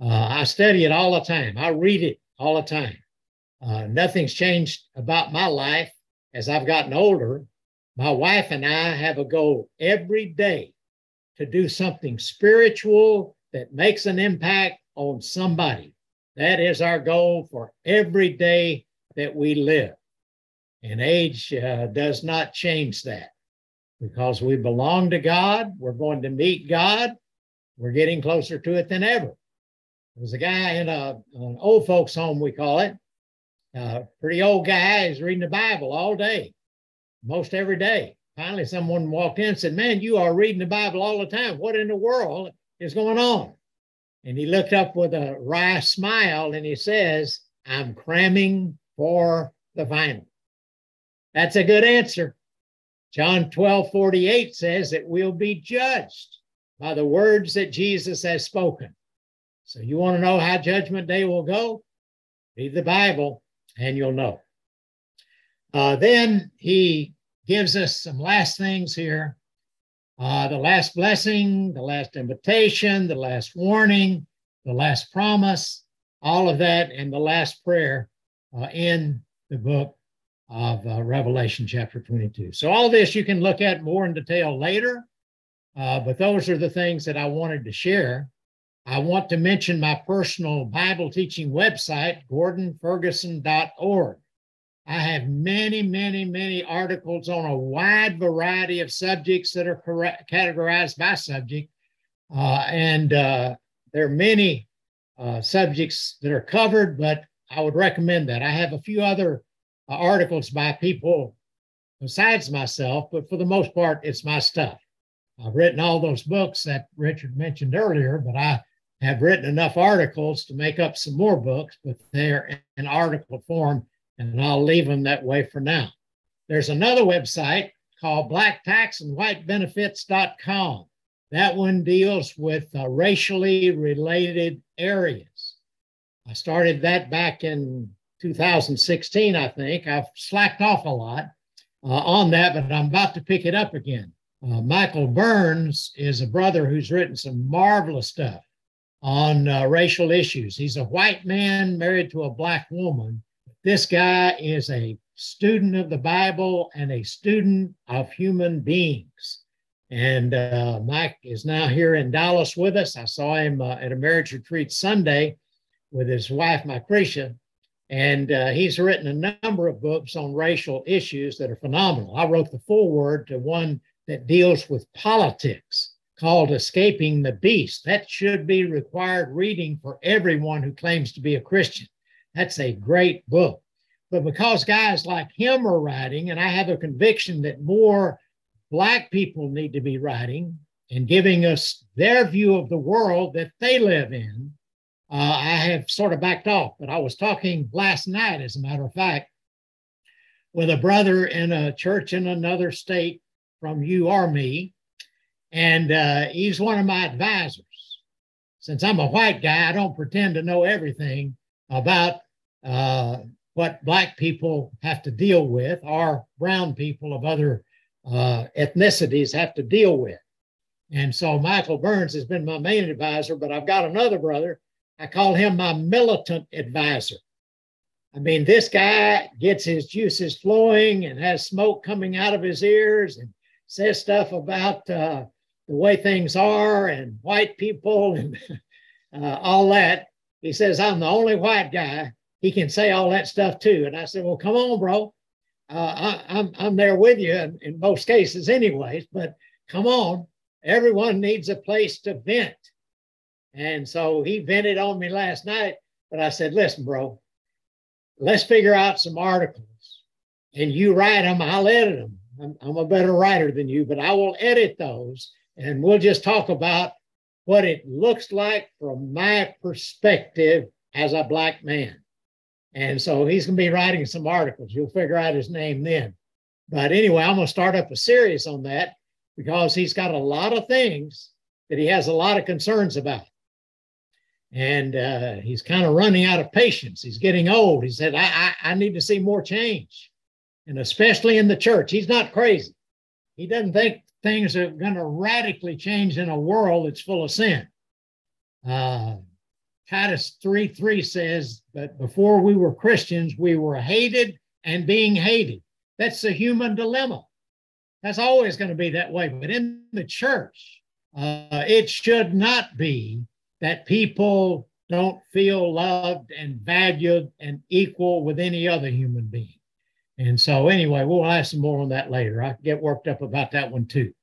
Uh, I study it all the time. I read it all the time. Uh, nothing's changed about my life as I've gotten older. My wife and I have a goal every day to do something spiritual that makes an impact on somebody. That is our goal for every day that we live. And age uh, does not change that, because we belong to God. We're going to meet God. We're getting closer to it than ever. There's a guy in a, an old folks home, we call it. Uh, pretty old guy is reading the Bible all day, most every day. Finally, someone walked in and said, man, you are reading the Bible all the time. What in the world is going on? And he looked up with a wry smile and he says, I'm cramming for the final. That's a good answer. John twelve forty-eight says that we'll be judged by the words that Jesus has spoken. So you want to know how Judgment Day will go? Read the Bible and you'll know. Uh, then he gives us some last things here. Uh, the last blessing, the last invitation, the last warning, the last promise, all of that, and the last prayer uh, in the book of uh, Revelation chapter twenty-two. So all this you can look at more in detail later, uh, but those are the things that I wanted to share. I want to mention my personal Bible teaching website, Gordon Ferguson dot org. I have many, many, many articles on a wide variety of subjects that are categorized by subject. Uh, and uh, there are many uh, subjects that are covered, but I would recommend that. I have a few other uh, articles by people besides myself, but for the most part, it's my stuff. I've written all those books that Richard mentioned earlier, but I have written enough articles to make up some more books, but they're in article form, and I'll leave them that way for now. There's another website called black tax and white benefits dot com. That one deals with uh, racially related areas. I started that back in two thousand sixteen, I think. I've slacked off a lot uh, on that, but I'm about to pick it up again. Uh, Michael Burns is a brother who's written some marvelous stuff on uh, racial issues. He's a white man married to a black woman. This guy is a student of the Bible and a student of human beings. And uh, Mike is now here in Dallas with us. I saw him uh, at a marriage retreat Sunday with his wife, Micra, and uh, he's written a number of books on racial issues that are phenomenal. I wrote the foreword to one that deals with politics called Escaping the Beast. That should be required reading for everyone who claims to be a Christian. That's a great book. But because guys like him are writing, and I have a conviction that more Black people need to be writing and giving us their view of the world that they live in, uh, I have sort of backed off. But I was talking last night, as a matter of fact, with a brother in a church in another state from you or me, and uh, he's one of my advisors. Since I'm a white guy, I don't pretend to know everything about uh, what black people have to deal with, or brown people of other uh, ethnicities have to deal with. And so Michael Burns has been my main advisor, but I've got another brother. I call him my militant advisor. I mean, this guy gets his juices flowing and has smoke coming out of his ears and says stuff about uh, the way things are and white people and uh, all that. He says, I'm the only white guy he can say all that stuff to. And I said, well, come on, bro. Uh, I, I'm, I'm there with you in, in most cases anyways, but come on. Everyone needs a place to vent. And so he vented on me last night, but I said, listen, bro, let's figure out some articles and you write them, I'll edit them. I'm, I'm a better writer than you, but I will edit those and we'll just talk about what it looks like from my perspective as a black man. And so he's going to be writing some articles. You'll figure out his name then. But anyway, I'm going to start up a series on that, because he's got a lot of things that he has a lot of concerns about. And uh, he's kind of running out of patience. He's getting old. He said, I, I, I need to see more change. And especially in the church, he's not crazy. He doesn't think things are going to radically change in a world that's full of sin. Uh, Titus three three says, but before we were Christians, we were hated and being hated. That's the human dilemma. That's always going to be that way. But in the church, uh, it should not be that people don't feel loved and valued and equal with any other human being. And so anyway, we'll have some more on that later. I get worked up about that one too.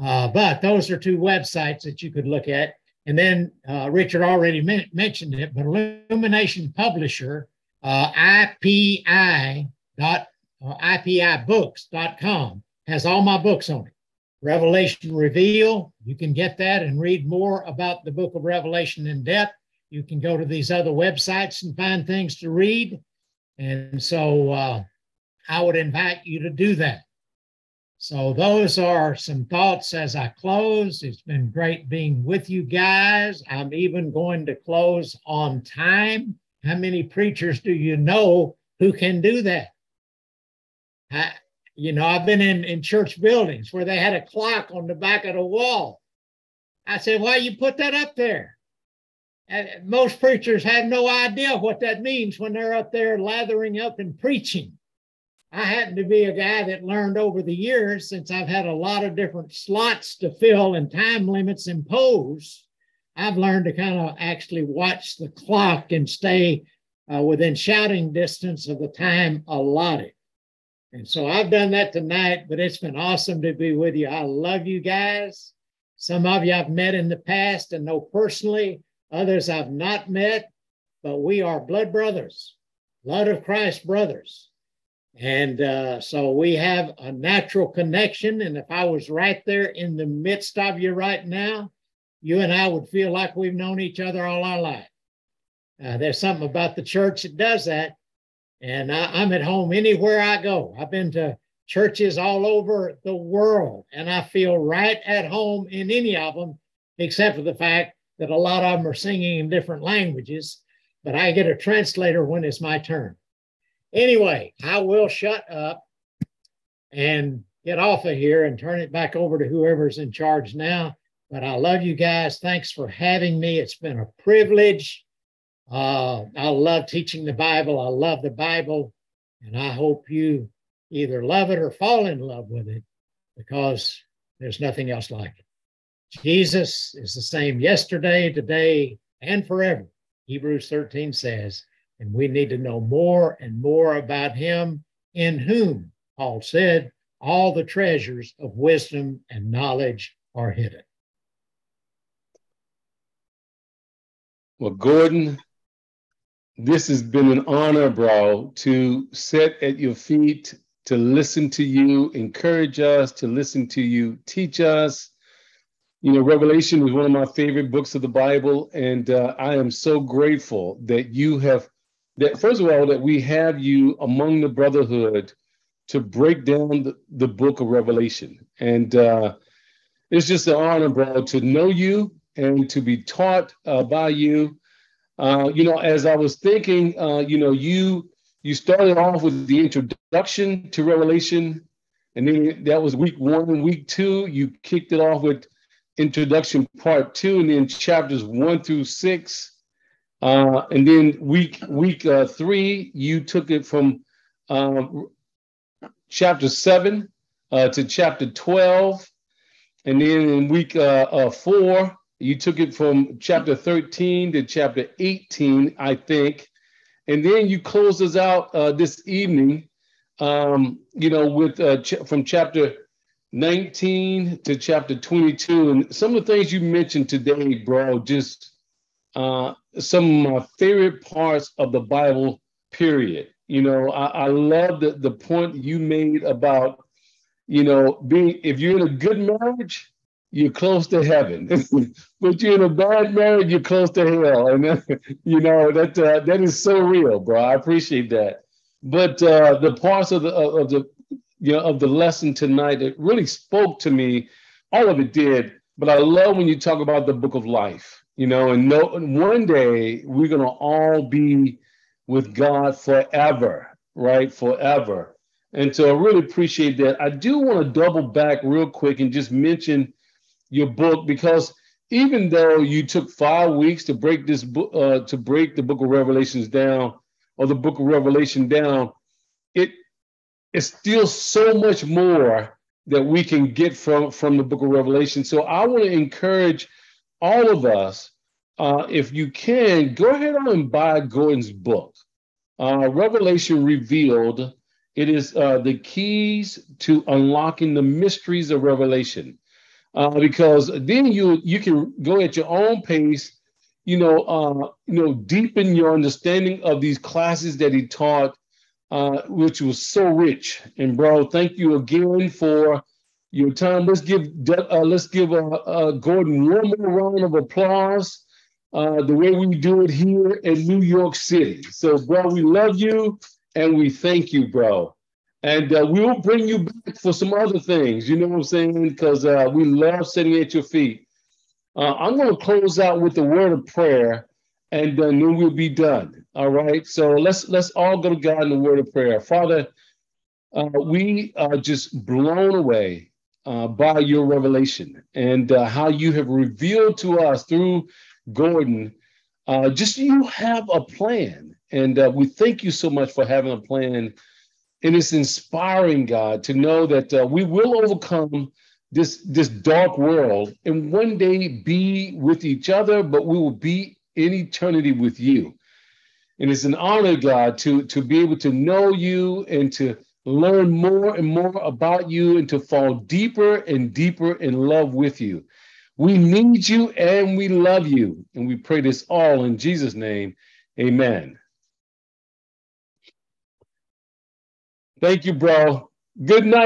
Uh, but those are two websites that you could look at. And then uh, Richard already men- mentioned it, but Illumination Publisher, uh, I P I dot, uh, I P I books dot com. Has all my books on it. Revelation Revealed, you can get that and read more about the book of Revelation in depth. You can go to these other websites and find things to read. And so uh, I would invite you to do that. So those are some thoughts as I close. It's been great being with you guys. I'm even going to close on time. How many preachers do you know who can do that? I, You know, I've been in, in church buildings where they had a clock on the back of the wall. I said, why you put that up there? And most preachers have no idea what that means when they're up there lathering up and preaching. I happen to be a guy that learned over the years, since I've had a lot of different slots to fill and time limits imposed, I've learned to kind of actually watch the clock and stay uh, within shouting distance of the time allotted. And so I've done that tonight, but it's been awesome to be with you. I love you guys. Some of you I've met in the past and know personally. Others I've not met, but we are blood brothers, blood of Christ brothers. And uh, so we have a natural connection. And if I was right there in the midst of you right now, you and I would feel like we've known each other all our life. Uh, there's something about the church that does that. And I, I'm at home anywhere I go. I've been to churches all over the world, and I feel right at home in any of them, except for the fact that a lot of them are singing in different languages, but I get a translator when it's my turn. Anyway, I will shut up and get off of here and turn it back over to whoever's in charge now. But I love you guys. Thanks for having me. It's been a privilege. Uh, I love teaching the Bible. I love the Bible, and I hope you either love it or fall in love with it, because there's nothing else like it. Jesus is the same yesterday, today, and forever. Hebrews thirteen says, and we need to know more and more about him, in whom, Paul said, all the treasures of wisdom and knowledge are hidden. Well, Gordon, this has been an honor, bro, to sit at your feet, to listen to you, encourage us, to listen to you, teach us. You know, Revelation was one of my favorite books of the Bible, and uh, I am so grateful that you have, that first of all, that we have you among the brotherhood to break down the, the book of Revelation. And uh, it's just an honor, bro, to know you and to be taught uh, by you. Uh, you know, as I was thinking, uh, you know, you you started off with the introduction to Revelation, and then that was week one and week two. You kicked it off with introduction part two, and then chapters one through six. Uh, and then week week uh, three, you took it from uh, chapter seven uh, to chapter twelve. And then in week uh, uh, four, you took it from chapter thirteen to chapter eighteen, I think. And then you closed us out uh, this evening, um, you know, with uh, ch- from chapter nineteen to chapter twenty-two. And some of the things you mentioned today, bro, just uh, some of my favorite parts of the Bible, period. You know, I, I love the, the point you made about, you know, being, if you're in a good marriage, you're close to heaven. But you're in a bad marriage, you're close to hell. And, uh, you know, that uh, that is so real, bro. I appreciate that. But uh, the parts of the, of the, you know, of the lesson tonight, it really spoke to me. All of it did. But I love when you talk about the book of life, you know, and no, one day we're going to all be with God forever, right? Forever. And so I really appreciate that. I do want to double back real quick and just mention your book, because even though you took five weeks to break this book, uh, to break the book of Revelations down, or the book of Revelation down, it it's still so much more that we can get from, from the book of Revelation. So I want to encourage all of us, uh, if you can, go ahead and buy Gordon's book, uh, Revelation Revealed. It is uh, the keys to unlocking the mysteries of Revelation. Uh, because then you you can go at your own pace, you know, uh, you know, deepen your understanding of these classes that he taught, uh, which was so rich. And bro, thank you again for your time. Let's give uh, let's give uh, uh, Gordon one more round of applause. Uh, the way we do it here in New York City. So, bro, we love you and we thank you, bro. And uh, we'll bring you back for some other things, you know what I'm saying? Because uh, we love sitting at your feet. Uh, I'm going to close out with a word of prayer, and uh, then we'll be done. All right? So let's let's all go to God in the word of prayer. Father, uh, we are just blown away uh, by your revelation and uh, how you have revealed to us through Gordon. Uh, just you have a plan, and uh, we thank you so much for having a plan. And it's inspiring, God, to know that uh, we will overcome this, this dark world and one day be with each other, but we will be in eternity with you. And it's an honor, God, to, to be able to know you and to learn more and more about you and to fall deeper and deeper in love with you. We need you and we love you. And we pray this all in Jesus' name. Amen. Thank you, bro. Good night.